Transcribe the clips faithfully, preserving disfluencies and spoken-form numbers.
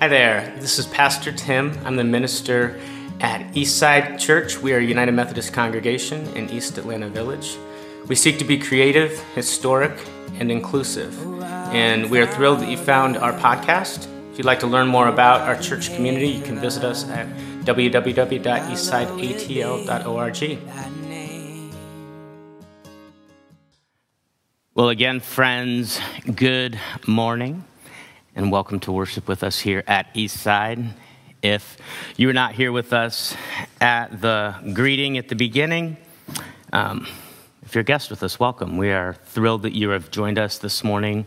Hi there, this is Pastor Tim. I'm the minister at Eastside Church. We are a United Methodist congregation in East Atlanta Village. We seek to be creative, historic, and inclusive. And we are thrilled that you found our podcast. If you'd like to learn more about our church community, you can visit us at w w w dot eastside a t l dot org. Well, again, friends, good morning, and welcome to worship with us here at Eastside. If you were not here with us at the greeting at the beginning, um, if you're a guest with us, welcome. We are thrilled that you have joined us this morning.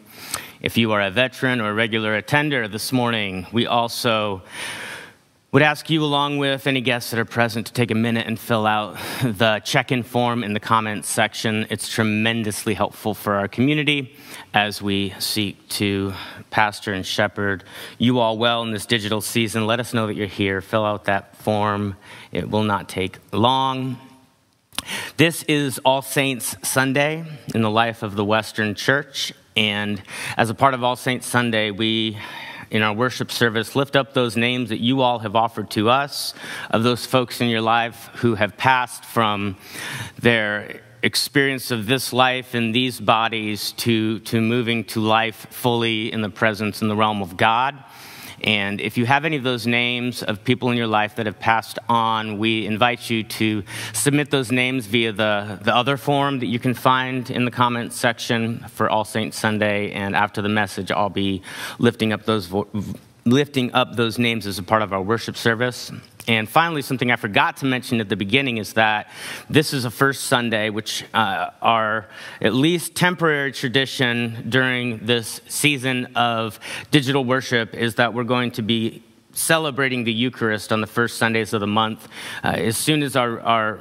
If you are a veteran or a regular attender this morning, we also would ask you, along with any guests that are present, to take a minute and fill out the check-in form in the comments section. It's tremendously helpful for our community as we seek to pastor and shepherd you all well in this digital season. Let us know that you're here. Fill out that form. It will not take long. This is All Saints Sunday in the life of the Western Church, and as a part of All Saints Sunday, we, in our worship service, lift up those names that you all have offered to us, of those folks in your life who have passed from their experience of this life and these bodies to, to moving to life fully in the presence and the realm of God. And if you have any of those names of people in your life that have passed on, we invite you to submit those names via the, the other form that you can find in the comments section for All Saints Sunday. And after the message, I'll be lifting up those vo- lifting up those names as a part of our worship service. And finally, something I forgot to mention at the beginning is that this is a first Sunday, which uh, our at least temporary tradition during this season of digital worship is that we're going to be celebrating the Eucharist on the first Sundays of the month. Uh, as soon as our, our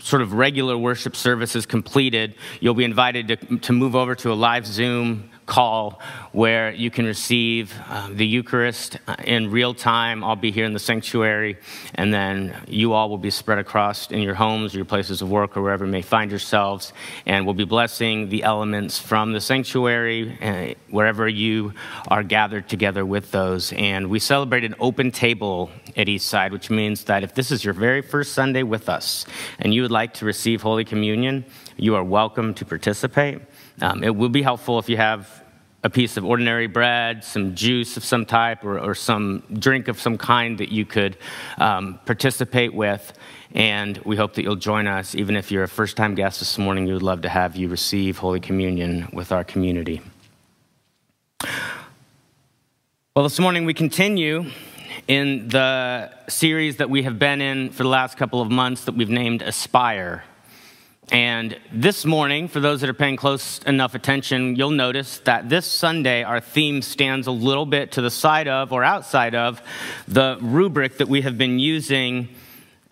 sort of regular worship service is completed, you'll be invited to, to move over to a live Zoom call where you can receive uh, the Eucharist in real time. I'll be here in the sanctuary, and then you all will be spread across in your homes, your places of work, or wherever you may find yourselves, and we'll be blessing the elements from the sanctuary uh, wherever you are gathered together with those. And we celebrate an open table at Eastside, which means that if this is your very first Sunday with us and you would like to receive Holy Communion, you are welcome to participate. Um, it will be helpful if you have a piece of ordinary bread, some juice of some type, or, or some drink of some kind that you could um, participate with. And we hope that you'll join us. Even if you're a first-time guest this morning, we would love to have you receive Holy Communion with our community. Well, this morning we continue in the series that we have been in for the last couple of months that we've named Aspire. And this morning, for those that are paying close enough attention, you'll notice that this Sunday, our theme stands a little bit to the side of or outside of the rubric that we have been using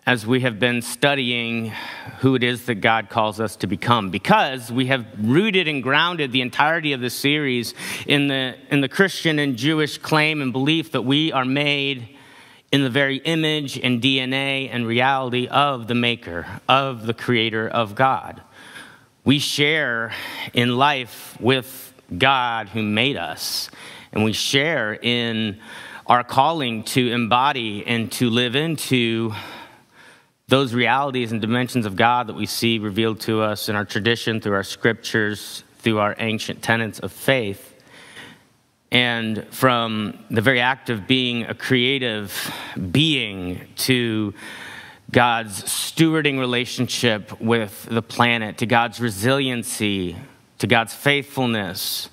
as we have been studying who it is that God calls us to become, because we have rooted and grounded the entirety of this series in the, in the Christian and Jewish claim and belief that we are made in the very image and D N A and reality of the Maker, of the Creator, of God. We share in life with God who made us, and we share in our calling to embody and to live into those realities and dimensions of God that we see revealed to us in our tradition, through our scriptures, through our ancient tenets of faith. And from the very act of being a creative being to God's stewarding relationship with the planet, to God's resiliency, to God's faithfulness,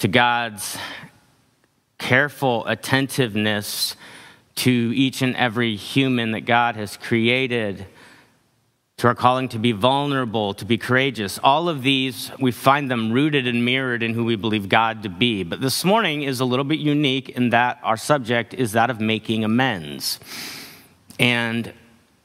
to God's careful attentiveness to each and every human that God has created, to our calling to be vulnerable, to be courageous. All of these, we find them rooted and mirrored in who we believe God to be. But this morning is a little bit unique in that our subject is that of making amends. And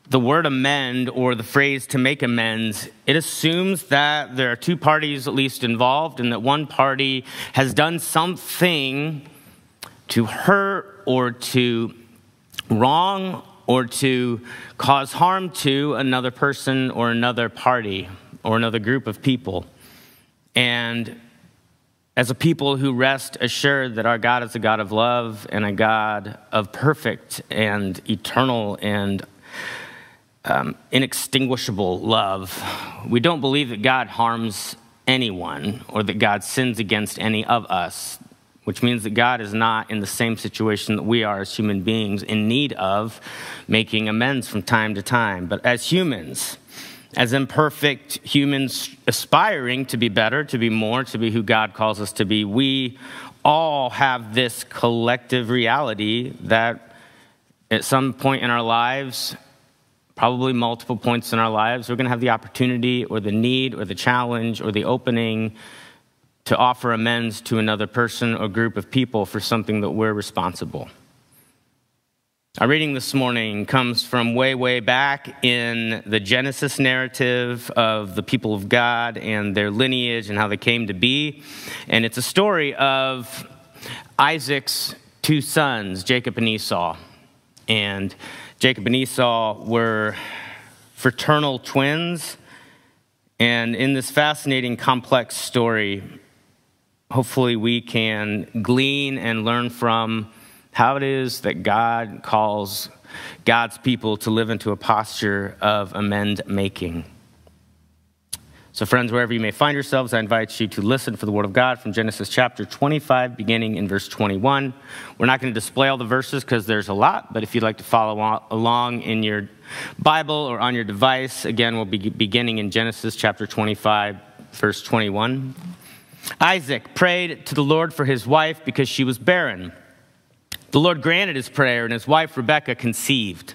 the word amend, or the phrase to make amends, it assumes that there are two parties at least involved, and that one party has done something to hurt or to wrong or to cause harm to another person or another party or another group of people. And as a people who rest assured that our God is a God of love and a God of perfect and eternal and um, inextinguishable love, we don't believe that God harms anyone or that God sins against any of us, which means that God is not in the same situation that we are as human beings, in need of making amends from time to time. But as humans, as imperfect humans aspiring to be better, to be more, to be who God calls us to be, we all have this collective reality that at some point in our lives, probably multiple points in our lives, we're going to have the opportunity or the need or the challenge or the opening to offer amends to another person or group of people for something that we're responsible. Our reading this morning comes from way, way back in the Genesis narrative of the people of God and their lineage and how they came to be. And it's a story of Isaac's two sons, Jacob and Esau. And Jacob and Esau were fraternal twins. And in this fascinating, complex story, hopefully we can glean and learn from how it is that God calls God's people to live into a posture of amend making. So friends, wherever you may find yourselves, I invite you to listen for the word of God from Genesis chapter twenty-five, beginning in verse twenty-one. We're not going to display all the verses because there's a lot, but if you'd like to follow along in your Bible or on your device, again, we'll be beginning in Genesis chapter twenty-five, verse twenty-one. Isaac prayed to the Lord for his wife because she was barren. The Lord granted his prayer, and his wife Rebekah conceived.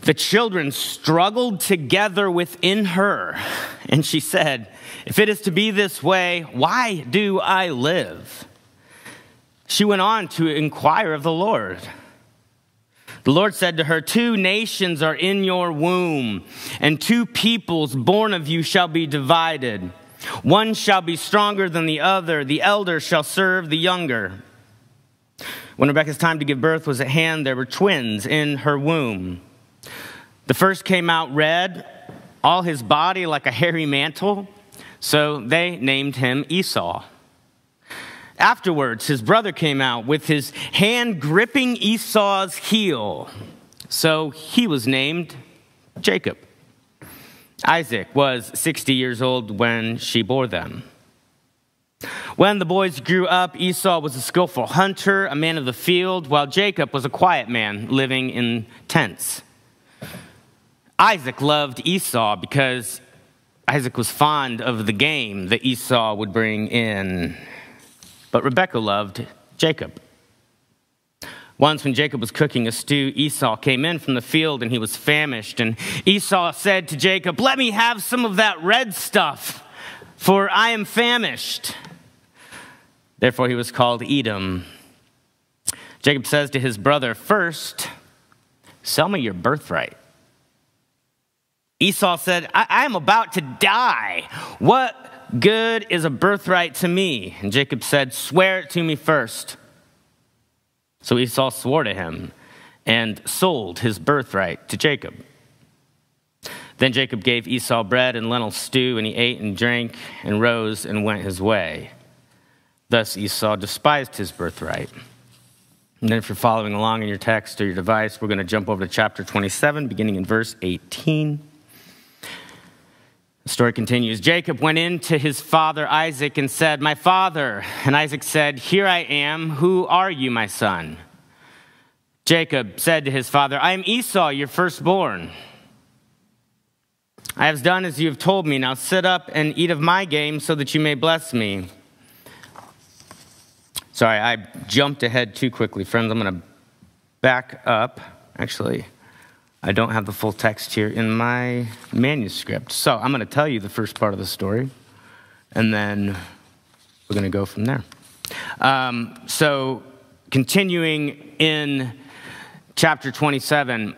The children struggled together within her, and she said, "If it is to be this way, why do I live?" She went on to inquire of the Lord. The Lord said to her, "Two nations are in your womb, and two peoples born of you shall be divided. One shall be stronger than the other, the elder shall serve the younger." When Rebekah's time to give birth was at hand, there were twins in her womb. The first came out red, all his body like a hairy mantle, so they named him Esau. Afterwards, his brother came out with his hand gripping Esau's heel, so he was named Jacob. Isaac was sixty years old when she bore them. When the boys grew up, Esau was a skillful hunter, a man of the field, while Jacob was a quiet man living in tents. Isaac loved Esau because Isaac was fond of the game that Esau would bring in. But Rebekah loved Jacob. Once when Jacob was cooking a stew, Esau came in from the field and he was famished. And Esau said to Jacob, "Let me have some of that red stuff, for I am famished." Therefore he was called Edom. Jacob says to his brother, "First, sell me your birthright." Esau said, I-, I am about to die. What good is a birthright to me?" And Jacob said, "Swear it to me first." So Esau swore to him and sold his birthright to Jacob. Then Jacob gave Esau bread and lentil stew, and he ate and drank and rose and went his way. Thus Esau despised his birthright. And then if you're following along in your text or your device, we're going to jump over to chapter twenty-seven, beginning in verse eighteen. The story continues. Jacob went in to his father Isaac and said, "My father." And Isaac said, "Here I am. Who are you, my son?" Jacob said to his father, "I am Esau, your firstborn. I have done as you have told me. Now sit up and eat of my game so that you may bless me." Sorry, I jumped ahead too quickly, friends. I'm going to back up. Actually, I don't have the full text here in my manuscript. So I'm going to tell you the first part of the story, and then we're going to go from there. Um, so continuing in chapter twenty-seven,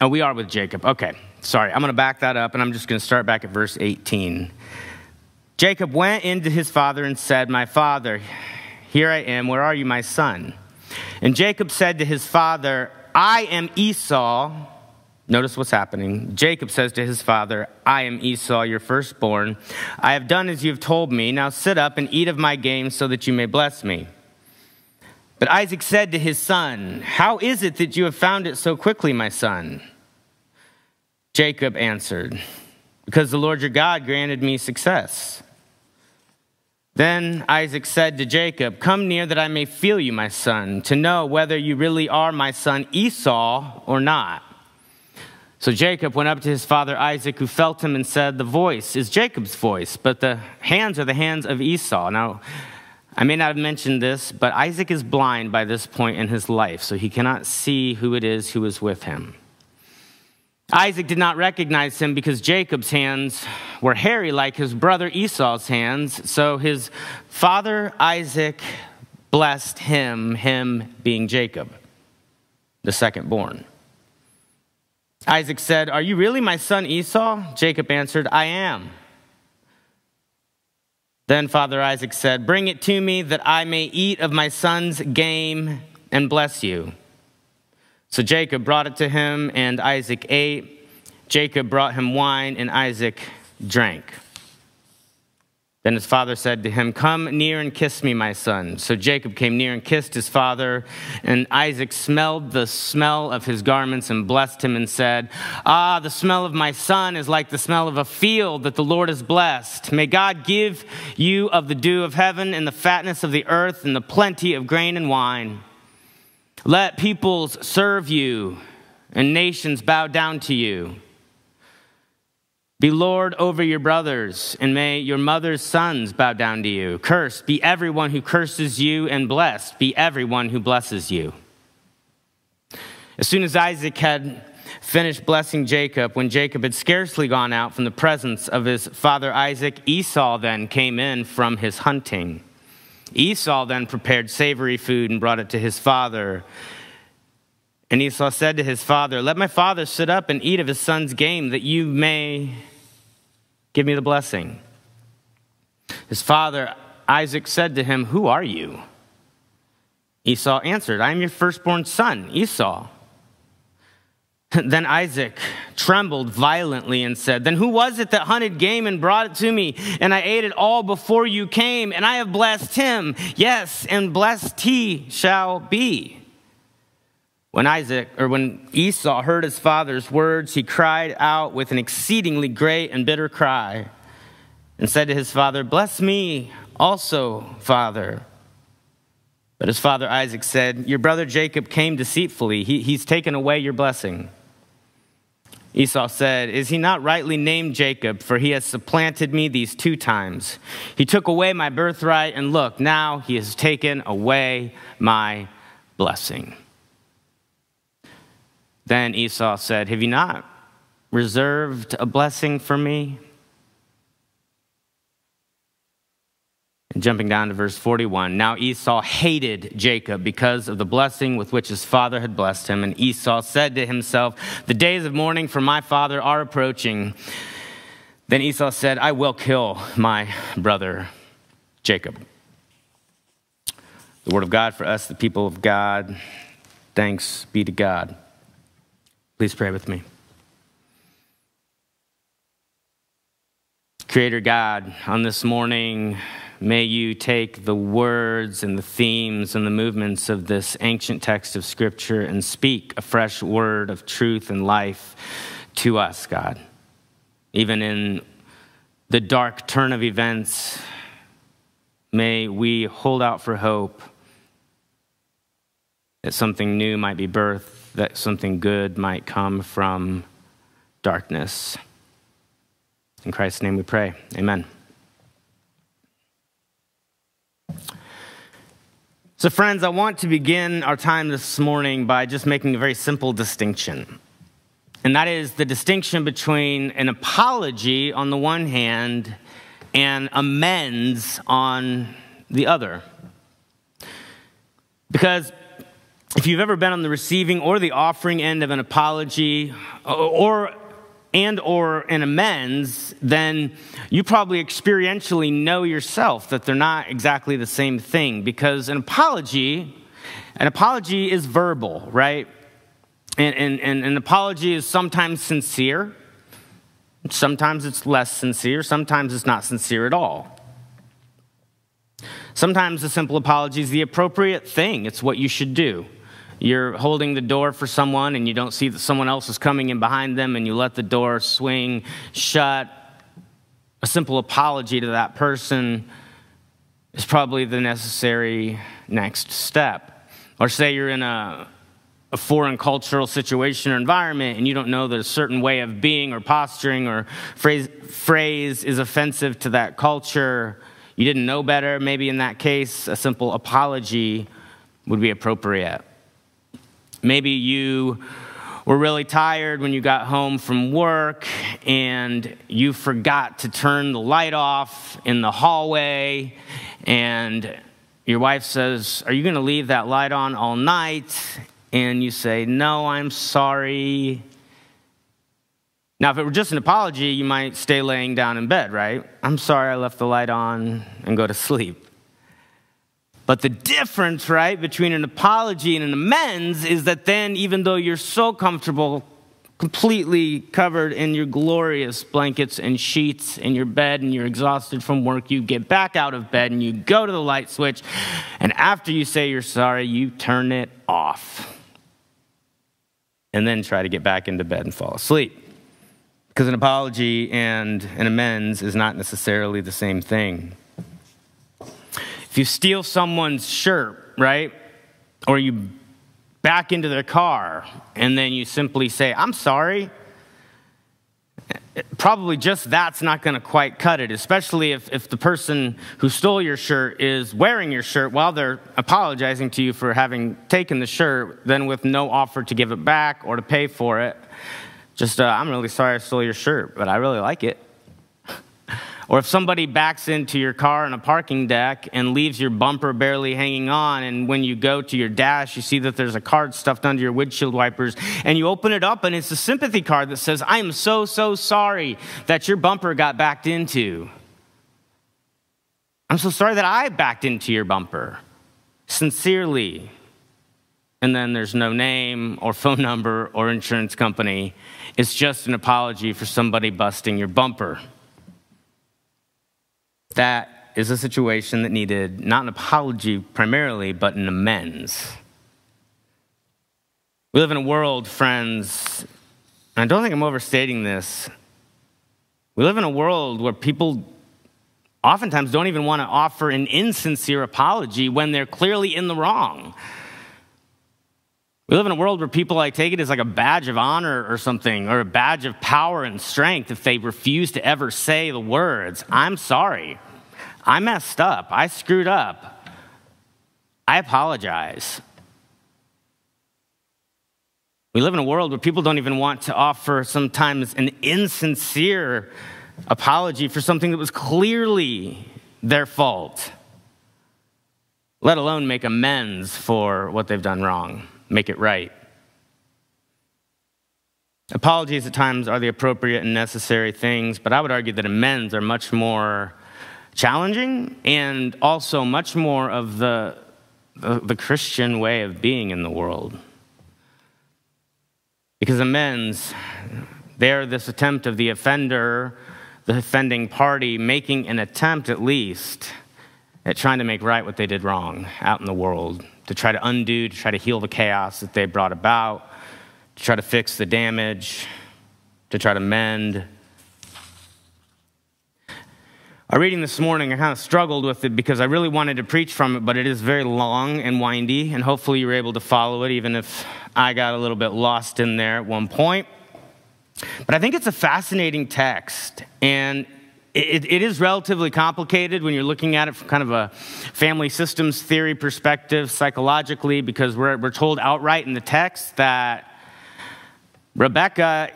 oh, we are with Jacob. Okay, sorry. I'm going to back that up, and I'm just going to start back at verse eighteen. Jacob went into his father and said, "My father, here I am. Where are you, my son?" And Jacob said to his father, "I am Esau, Notice what's happening. Jacob says to his father, I am Esau, your firstborn. I have done as you have told me. Now sit up and eat of my game so that you may bless me. But Isaac said to his son, how is it that you have found it so quickly, my son? Jacob answered, because the Lord your God granted me success. Then Isaac said to Jacob, come near that I may feel you, my son, to know whether you really are my son Esau or not. So Jacob went up to his father Isaac, who felt him and said, the voice is Jacob's voice, but the hands are the hands of Esau. Now, I may not have mentioned this, but Isaac is blind by this point in his life, so he cannot see who it is who is with him. Isaac did not recognize him because Jacob's hands were hairy like his brother Esau's hands, so his father Isaac blessed him, him being Jacob, the second born. Isaac said, are you really my son Esau? Jacob answered, I am. Then Father Isaac said, bring it to me that I may eat of my son's game and bless you. So Jacob brought it to him, and Isaac ate. Jacob brought him wine, and Isaac drank. Then his father said to him, come near and kiss me, my son. So Jacob came near and kissed his father, and Isaac smelled the smell of his garments and blessed him and said, ah, the smell of my son is like the smell of a field that the Lord has blessed. May God give you of the dew of heaven and the fatness of the earth and the plenty of grain and wine. Let peoples serve you and nations bow down to you. Be Lord over your brothers, and may your mother's sons bow down to you. Cursed be everyone who curses you, and blessed be everyone who blesses you. As soon as Isaac had finished blessing Jacob, when Jacob had scarcely gone out from the presence of his father Isaac, Esau then came in from his hunting. Esau then prepared savory food and brought it to his father. And Esau said to his father, let my father sit up and eat of his son's game, that you may give me the blessing. His father Isaac said to him, who are you? Esau answered, I am your firstborn son, Esau. Then Isaac trembled violently and said, then who was it that hunted game and brought it to me? And I ate it all before you came, and I have blessed him. Yes, and blessed he shall be. When Isaac, or when Esau heard his father's words, he cried out with an exceedingly great and bitter cry and said to his father, bless me also, father. But his father Isaac said, your brother Jacob came deceitfully. He, he's taken away your blessing. Esau said, is he not rightly named Jacob? For he has supplanted me these two times. He took away my birthright, and look, now he has taken away my blessing. Then Esau said, have you not reserved a blessing for me? And jumping down to verse forty-one, now Esau hated Jacob because of the blessing with which his father had blessed him. And Esau said to himself, the days of mourning for my father are approaching. Then Esau said, I will kill my brother Jacob. The word of God for us, the people of God. Thanks be to God. Please pray with me. Creator God, on this morning, may you take the words and the themes and the movements of this ancient text of Scripture and speak a fresh word of truth and life to us, God. Even in the dark turn of events, may we hold out for hope that something new might be birthed, that something good might come from darkness. In Christ's name we pray, amen. So friends, I want to begin our time this morning by just making a very simple distinction. And that is the distinction between an apology on the one hand and amends on the other. Because if you've ever been on the receiving or the offering end of an apology or and or an amends, then you probably experientially know yourself that they're not exactly the same thing, because an apology, an apology is verbal, right? and, and, and an apology is sometimes sincere. Sometimes it's less sincere. Sometimes it's not sincere at all. Sometimes a simple apology is the appropriate thing. It's what you should do. You're holding the door for someone and you don't see that someone else is coming in behind them and you let the door swing shut. A simple apology to that person is probably the necessary next step. Or say you're in a, a foreign cultural situation or environment and you don't know that a certain way of being or posturing or phrase, phrase is offensive to that culture. You didn't know better. Maybe in that case, a simple apology would be appropriate. Maybe you were really tired when you got home from work and you forgot to turn the light off in the hallway, and your wife says, "Are you going to leave that light on all night?" And you say, "No, I'm sorry." Now, if it were just an apology, you might stay laying down in bed, right? "I'm sorry I left the light on," and go to sleep. But the difference, right, between an apology and an amends is that then, even though you're so comfortable, completely covered in your glorious blankets and sheets in your bed, and you're exhausted from work, you get back out of bed and you go to the light switch, and after you say you're sorry, you turn it off. And then try to get back into bed and fall asleep. Because an apology and an amends is not necessarily the same thing. If you steal someone's shirt, right, or you back into their car, and then you simply say, "I'm sorry," probably just that's not going to quite cut it, especially if, if the person who stole your shirt is wearing your shirt while they're apologizing to you for having taken the shirt, then with no offer to give it back or to pay for it. Just, uh, "I'm really sorry I stole your shirt, but I really like it." Or if somebody backs into your car on a parking deck and leaves your bumper barely hanging on, and when you go to your dash, you see that there's a card stuffed under your windshield wipers, and you open it up, and it's a sympathy card that says, "I am so, so sorry that your bumper got backed into. I'm so sorry that I backed into your bumper. Sincerely." And then there's no name or phone number or insurance company. It's just an apology for somebody busting your bumper. That is a situation that needed not an apology primarily, but an amends. We live in a world, friends, and I don't think I'm overstating this. We live in a world where people oftentimes don't even want to offer an insincere apology when they're clearly in the wrong. We live in a world where people like take it as like a badge of honor or something, or a badge of power and strength if they refuse to ever say the words, "I'm sorry, I messed up, I screwed up, I apologize." We live in a world where people don't even want to offer sometimes an insincere apology for something that was clearly their fault, let alone make amends for what they've done wrong. Make it right. Apologies at times are the appropriate and necessary things, but I would argue that amends are much more challenging and also much more of the, the, the Christian way of being in the world. Because amends, they are this attempt of the offender, the offending party, making an attempt at least at trying to make right what they did wrong out in the world, to try to undo, to try to heal the chaos that they brought about, to try to fix the damage, to try to mend. Our reading this morning, I kind of struggled with it because I really wanted to preach from it, but it is very long and windy, and hopefully you were able to follow it, even if I got a little bit lost in there at one point. But I think it's a fascinating text, and It, it is relatively complicated when you're looking at it from kind of a family systems theory perspective psychologically, because we're, we're told outright in the text that Rebekah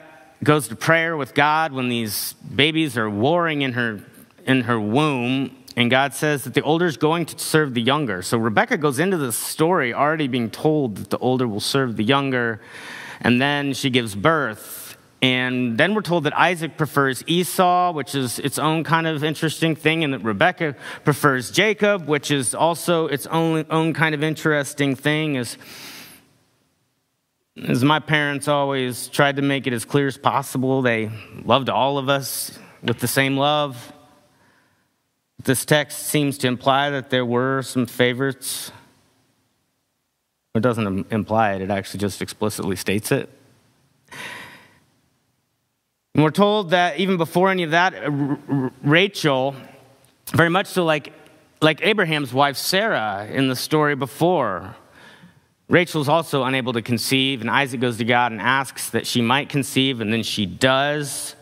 goes to prayer with God when these babies are warring in her, in her womb, and God says that the older is going to serve the younger. So Rebekah goes into this story already being told that the older will serve the younger, and then she gives birth. And then we're told that Isaac prefers Esau, which is its own kind of interesting thing, and that Rebekah prefers Jacob, which is also its own, own kind of interesting thing. As As my parents always tried to make it as clear as possible, they loved all of us with the same love. This text seems to imply that there were some favorites. It doesn't imply it, it actually just explicitly states it. And we're told that even before any of that, Rachel, very much so like, like Abraham's wife Sarah in the story before, Rachel's also unable to conceive, and Isaac goes to God and asks that she might conceive, and then she does.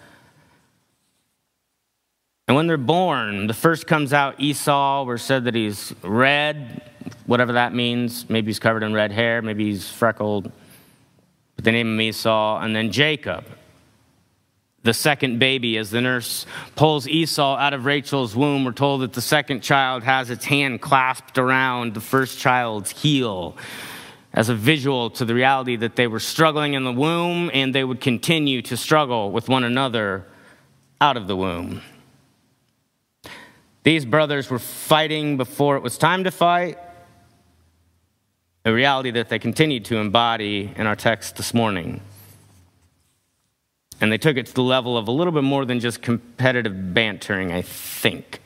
And when they're born, the first comes out Esau. We're said that he's red, whatever that means. Maybe he's covered in red hair, maybe he's freckled. But they name him Esau, and then Jacob, the second baby, as the nurse pulls Esau out of Rachel's womb. We're told that the second child has its hand clasped around the first child's heel, as a visual to the reality that they were struggling in the womb and they would continue to struggle with one another out of the womb. These brothers were fighting before it was time to fight, a reality that they continued to embody in our text this morning. And they took it to the level of a little bit more than just competitive bantering, I think.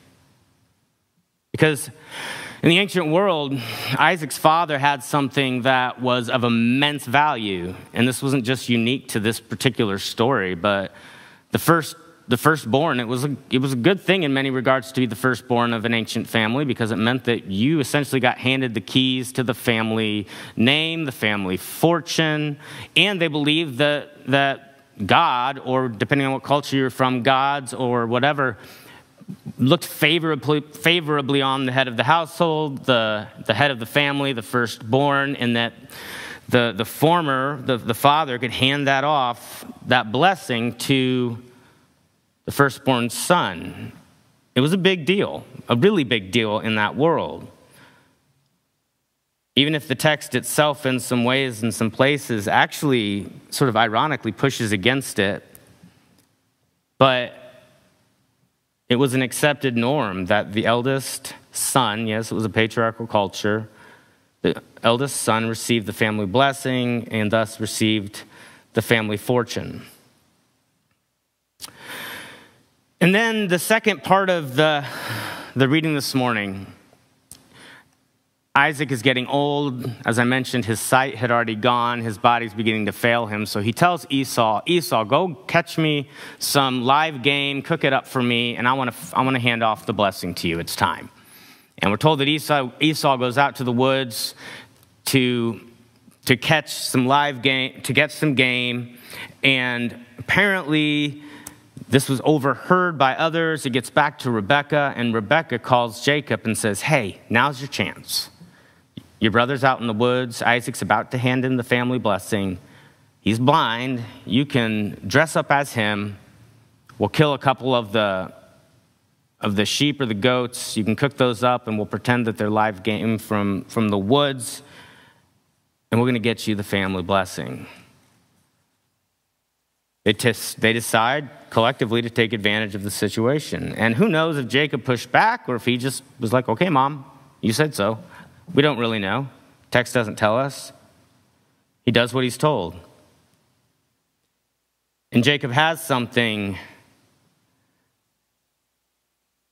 Because in the ancient world, Isaac's father had something that was of immense value, and this wasn't just unique to this particular story, but the first, the firstborn, it was a, it was a good thing in many regards to be the firstborn of an ancient family, because it meant that you essentially got handed the keys to the family name, the family fortune, and they believed that that God, or depending on what culture you're from, gods or whatever, looked favorably favorably on the head of the household, the, the head of the family, the firstborn, and that the, the former, the, the father, could hand that off, that blessing, to the firstborn son. It was a big deal, a really big deal in that world. Even if the text itself in some ways and some places actually sort of ironically pushes against it, but it was an accepted norm that the eldest son, yes, it was a patriarchal culture, the eldest son received the family blessing and thus received the family fortune. And then the second part of the, the reading this morning, Isaac is getting old. As I mentioned, his sight had already gone. His body's beginning to fail him. So he tells Esau, Esau, go catch me some live game, cook it up for me, and I want to I want to hand off the blessing to you. It's time. And we're told that Esau, Esau goes out to the woods to, to catch some live game, to get some game. And apparently, this was overheard by others. It gets back to Rebekah, and Rebekah calls Jacob and says, hey, now's your chance. Your brother's out in the woods. Isaac's about to hand him the family blessing. He's blind. You can dress up as him. We'll kill a couple of the of the sheep or the goats. You can cook those up, and we'll pretend that they're live game from, from the woods, and we're going to get you the family blessing. They, t- they decide collectively to take advantage of the situation. And who knows if Jacob pushed back or if he just was like, okay, Mom, you said so. We don't really know. Text doesn't tell us. He does what he's told. And Jacob has something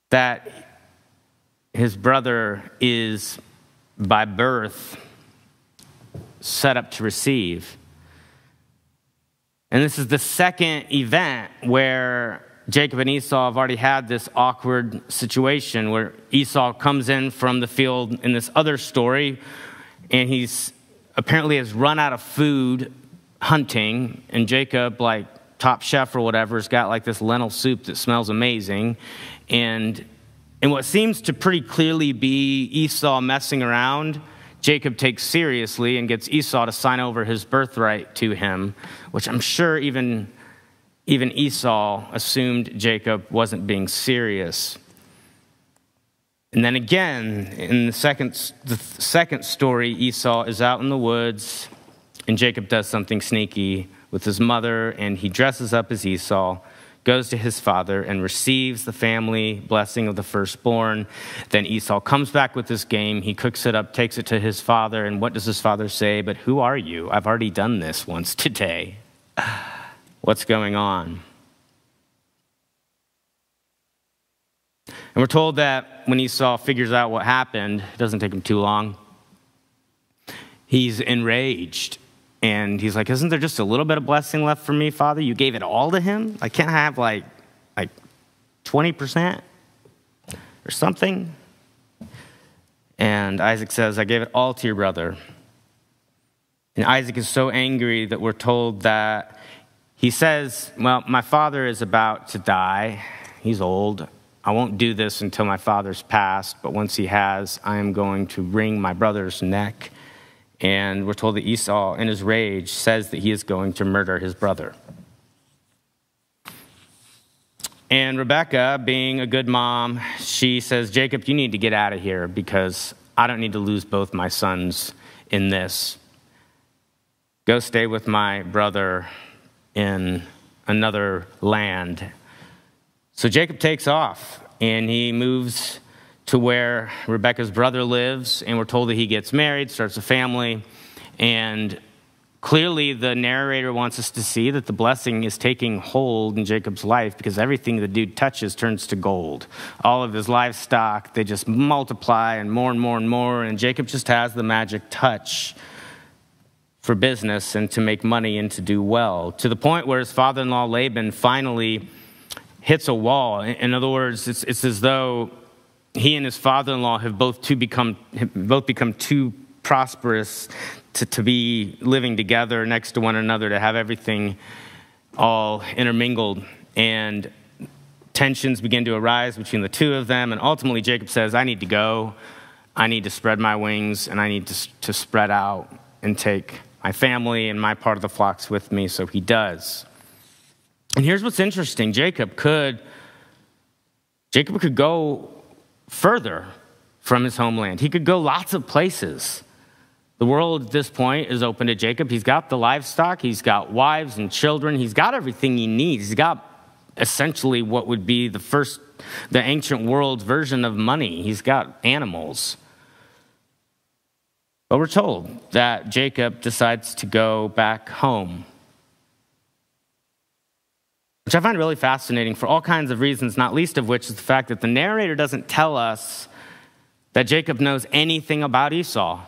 that his brother is, by birth, set up to receive. And this is the second event where Jacob and Esau have already had this awkward situation where Esau comes in from the field in this other story, and he's apparently has run out of food hunting, and Jacob, like top chef or whatever, has got like this lentil soup that smells amazing, and and what seems to pretty clearly be Esau messing around, Jacob takes seriously and gets Esau to sign over his birthright to him, which I'm sure even... Even Esau assumed Jacob wasn't being serious. And then again, in the second, the second story, Esau is out in the woods, and Jacob does something sneaky with his mother, and he dresses up as Esau, goes to his father and receives the family blessing of the firstborn. Then Esau comes back with this game. He cooks it up, takes it to his father. And what does his father say? But who are you? I've already done this once today. What's going on? And we're told that when Esau figures out what happened, it doesn't take him too long. He's enraged. And he's like, isn't there just a little bit of blessing left for me, Father? You gave it all to him? I can't have like, like twenty percent or something? And Isaac says, I gave it all to your brother. And Isaac is so angry that we're told that he says, well, my father is about to die. He's old. I won't do this until my father's passed. But once he has, I am going to wring my brother's neck. And we're told that Esau, in his rage, says that he is going to murder his brother. And Rebekah, being a good mom, she says, Jacob, you need to get out of here because I don't need to lose both my sons in this. Go stay with my brother in another land. So Jacob takes off, and he moves to where Rebekah's brother lives, and we're told that he gets married, starts a family, and clearly the narrator wants us to see that the blessing is taking hold in Jacob's life because everything the dude touches turns to gold. All of his livestock, they just multiply and more and more and more, and Jacob just has the magic touch for business and to make money and to do well, to the point where his father-in-law Laban finally hits a wall. In other words, it's, it's as though he and his father-in-law have both two become both become too prosperous to, to be living together next to one another, to have everything all intermingled. And tensions begin to arise between the two of them. And ultimately, Jacob says, I need to go. I need to spread my wings, and I need to, to spread out and take my family and my part of the flocks with me. So he does. And here's what's interesting. Jacob could, Jacob could go further from his homeland. He could go lots of places. The world at this point is open to Jacob. He's got the livestock. He's got wives and children. He's got everything he needs. He's got essentially what would be the first, the ancient world's version of money. He's got animals. But we're told that Jacob decides to go back home, which I find really fascinating for all kinds of reasons, not least of which is the fact that the narrator doesn't tell us that Jacob knows anything about Esau.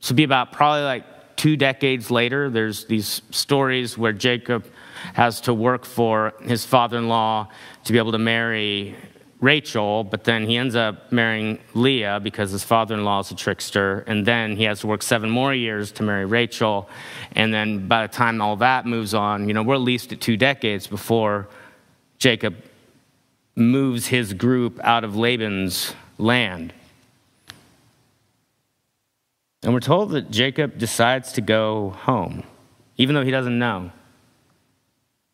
This would be about probably like two decades later. There's these stories where Jacob has to work for his father-in-law to be able to marry Rachel, but then he ends up marrying Leah because his father-in-law is a trickster, and then he has to work seven more years to marry Rachel, and then by the time all that moves on, you know, we're at least at two decades before Jacob moves his group out of Laban's land. And we're told that Jacob decides to go home, even though he doesn't know.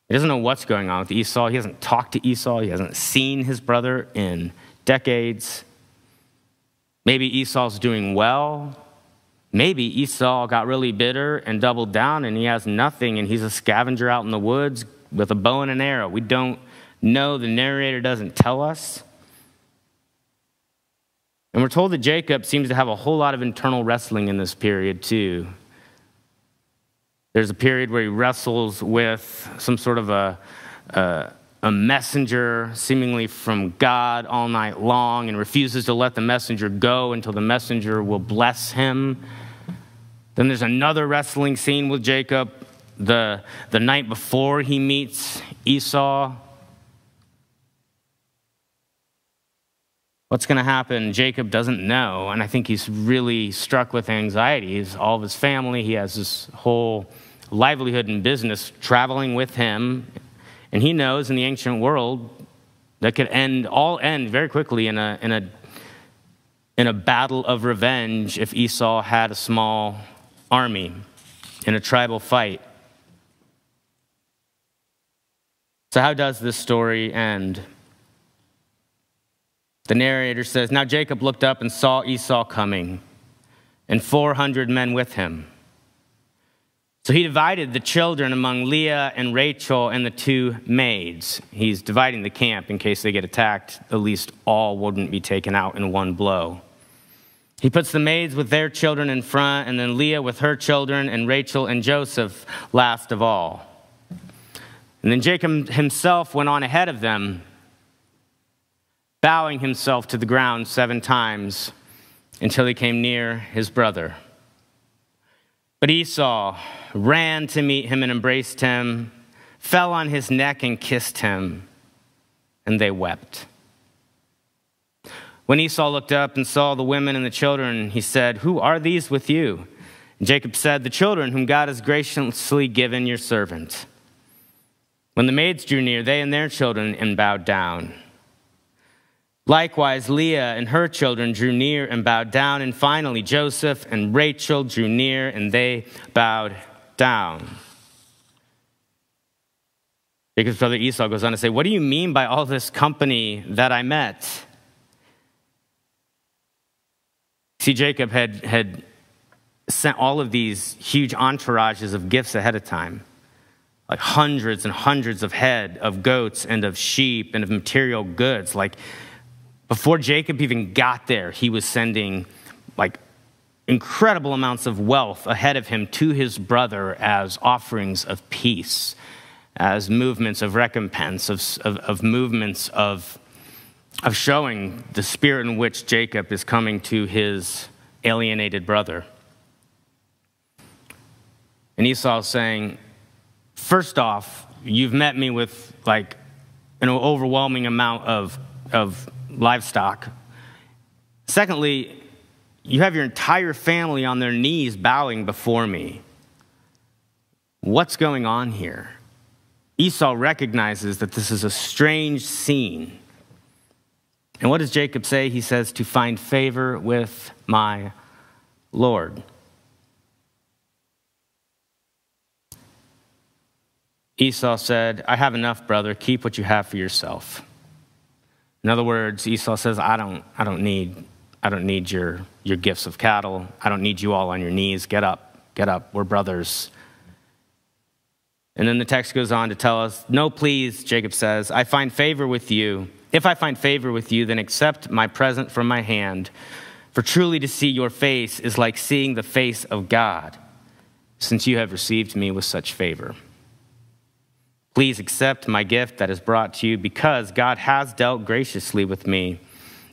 He doesn't know what's going on with Esau. He hasn't talked to Esau. He hasn't seen his brother in decades. Maybe Esau's doing well. Maybe Esau got really bitter and doubled down and he has nothing and he's a scavenger out in the woods with a bow and an arrow. We don't know. The narrator doesn't tell us. And we're told that Jacob seems to have a whole lot of internal wrestling in this period too. There's a period where he wrestles with some sort of a, a, a messenger, seemingly from God, all night long, and refuses to let the messenger go until the messenger will bless him. Then there's another wrestling scene with Jacob the, the night before he meets Esau. What's going to happen? Jacob doesn't know, and I think he's really struck with anxiety. He's all of his family. He has this whole livelihood and business traveling with him, and he knows in the ancient world that could end all end very quickly in a in a in a battle of revenge if Esau had a small army in a tribal fight. So how does this story end? The narrator says, now Jacob looked up and saw Esau coming, and four hundred men with him. So he divided the children among Leah and Rachel and the two maids. He's dividing the camp in case they get attacked. At least all wouldn't be taken out in one blow. He puts the maids with their children in front, and then Leah with her children, and Rachel and Joseph last of all. And then Jacob himself went on ahead of them, bowing himself to the ground seven times until he came near his brother. But Esau ran to meet him and embraced him, fell on his neck and kissed him, and they wept. When Esau looked up and saw the women and the children, he said, "Who are these with you?" And Jacob said, "The children whom God has graciously given your servant." When the maids drew near, they and their children, and bowed down. Likewise, Leah and her children drew near and bowed down, and finally Joseph and Rachel drew near, and they bowed down. Jacob's brother Esau goes on to say, "What do you mean by all this company that I met?" See, Jacob had, had sent all of these huge entourages of gifts ahead of time. Like hundreds and hundreds of head of goats and of sheep and of material goods. Like, before Jacob even got there, he was sending like incredible amounts of wealth ahead of him to his brother as offerings of peace, as movements of recompense, of, of, of movements of, of showing the spirit in which Jacob is coming to his alienated brother. And Esau is saying, first off, you've met me with like an overwhelming amount of of livestock. Secondly, you have your entire family on their knees bowing before me. What's going on here? Esau recognizes that this is a strange scene. And what does Jacob say? He says, "To find favor with my Lord." Esau said, "I have enough, brother. Keep what you have for yourself." In other words, Esau says, I don't, I don't need, I don't need your, your gifts of cattle. I don't need you all on your knees. Get up, get up. We're brothers. And then the text goes on to tell us, "No, please," Jacob says, "I find favor with you. If I find favor with you, then accept my present from my hand. For truly to see your face is like seeing the face of God, since you have received me with such favor. Please accept my gift that is brought to you, because God has dealt graciously with me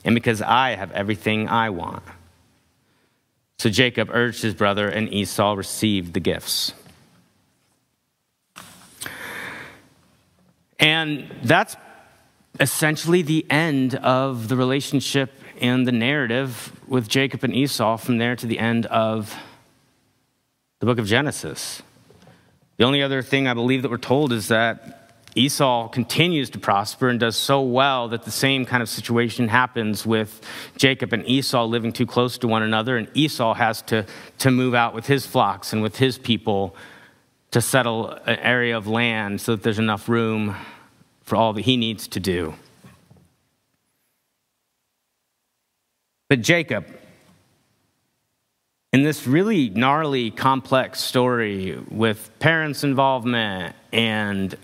and because I have everything I want." So Jacob urged his brother, and Esau received the gifts. And that's essentially the end of the relationship and the narrative with Jacob and Esau from there to the end of the book of Genesis. The only other thing I believe that we're told is that Esau continues to prosper and does so well that the same kind of situation happens with Jacob and Esau living too close to one another, and Esau has to, to move out with his flocks and with his people to settle an area of land so that there's enough room for all that he needs to do. But Jacob, in this really gnarly, complex story with parents' involvement and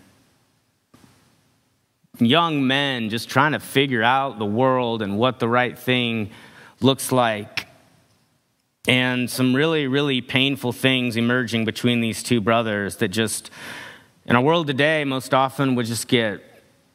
young men just trying to figure out the world and what the right thing looks like, and some really, really painful things emerging between these two brothers that just, in our world today, most often would just get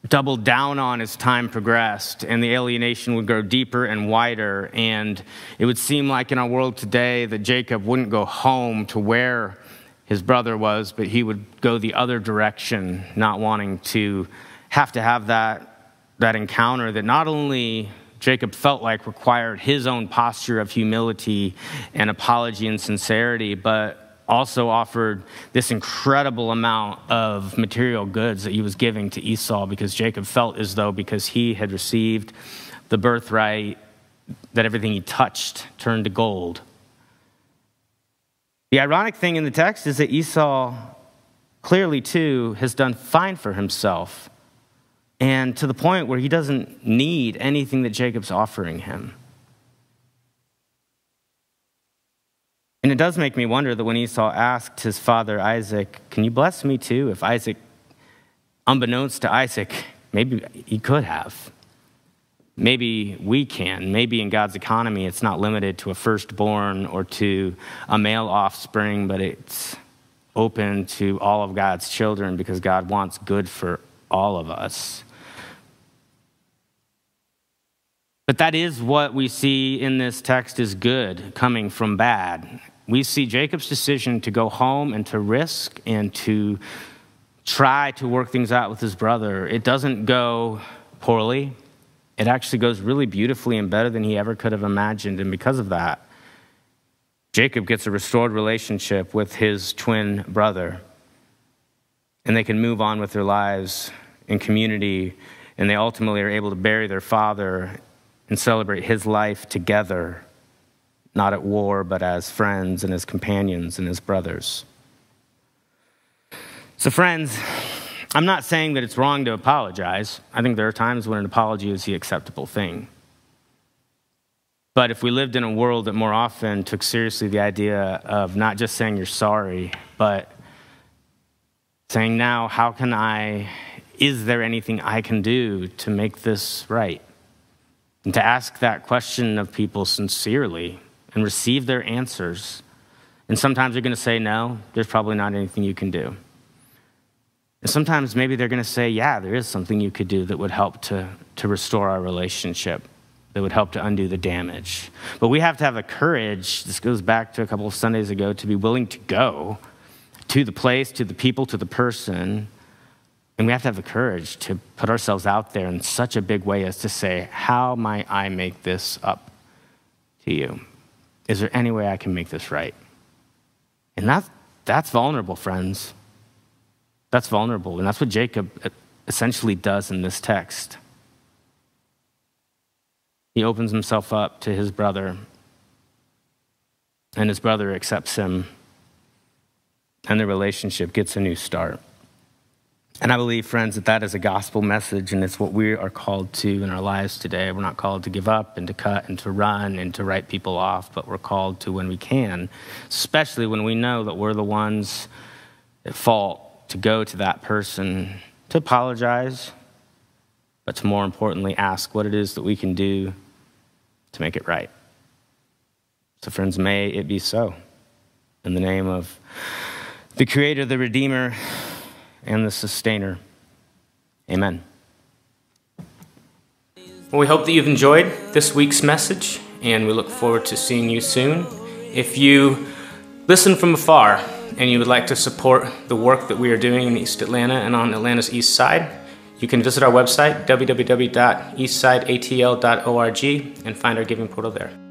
doubled down on as time progressed, and the alienation would grow deeper and wider. And it would seem like in our world today that Jacob wouldn't go home to where his brother was, but he would go the other direction, not wanting to have to have that that encounter that not only Jacob felt like required his own posture of humility and apology and sincerity, but also offered this incredible amount of material goods that he was giving to Esau, because Jacob felt as though, because he had received the birthright, that everything he touched turned to gold. The ironic thing in the text is that Esau clearly, too, has done fine for himself, and to the point where he doesn't need anything that Jacob's offering him. And it does make me wonder that when Esau asked his father Isaac, can you bless me too? If Isaac, unbeknownst to Isaac, maybe he could have. Maybe we can. Maybe in God's economy, it's not limited to a firstborn or to a male offspring, but it's open to all of God's children because God wants good for all of us. But that is what we see in this text is good coming from bad. We see Jacob's decision to go home and to risk and to try to work things out with his brother. It doesn't go poorly. It actually goes really beautifully and better than he ever could have imagined. And because of that, Jacob gets a restored relationship with his twin brother. And they can move on with their lives in community. And they ultimately are able to bury their father and celebrate his life together, not at war, but as friends and as companions and as brothers. So friends, I'm not saying that it's wrong to apologize. I think there are times when an apology is the acceptable thing. But if we lived in a world that more often took seriously the idea of not just saying you're sorry, but saying now, how can I, is there anything I can do to make this right? And to ask that question of people sincerely and receive their answers. And sometimes they're going to say, no, there's probably not anything you can do. And sometimes maybe they're going to say, yeah, there is something you could do that would help to, to restore our relationship, that would help to undo the damage. But we have to have the courage, this goes back to a couple of Sundays ago, to be willing to go to the place, to the people, to the person. And we have to have the courage to put ourselves out there in such a big way as to say, how might I make this up to you? Is there any way I can make this right? And that's, that's vulnerable, friends. That's vulnerable. And that's what Jacob essentially does in this text. He opens himself up to his brother. And his brother accepts him. And the relationship gets a new start. And I believe, friends, that that is a gospel message, and it's what we are called to in our lives today. We're not called to give up and to cut and to run and to write people off, but we're called to when we can, especially when we know that we're the ones at fault, to go to that person, to apologize, but to more importantly ask what it is that we can do to make it right. So, friends, may it be so. In the name of the Creator, the Redeemer, and the Sustainer. Amen. Well, we hope that you've enjoyed this week's message, and we look forward to seeing you soon. If you listen from afar and you would like to support the work that we are doing in East Atlanta and on Atlanta's East Side, you can visit our website, w w w dot east side a t l dot org, and find our giving portal there.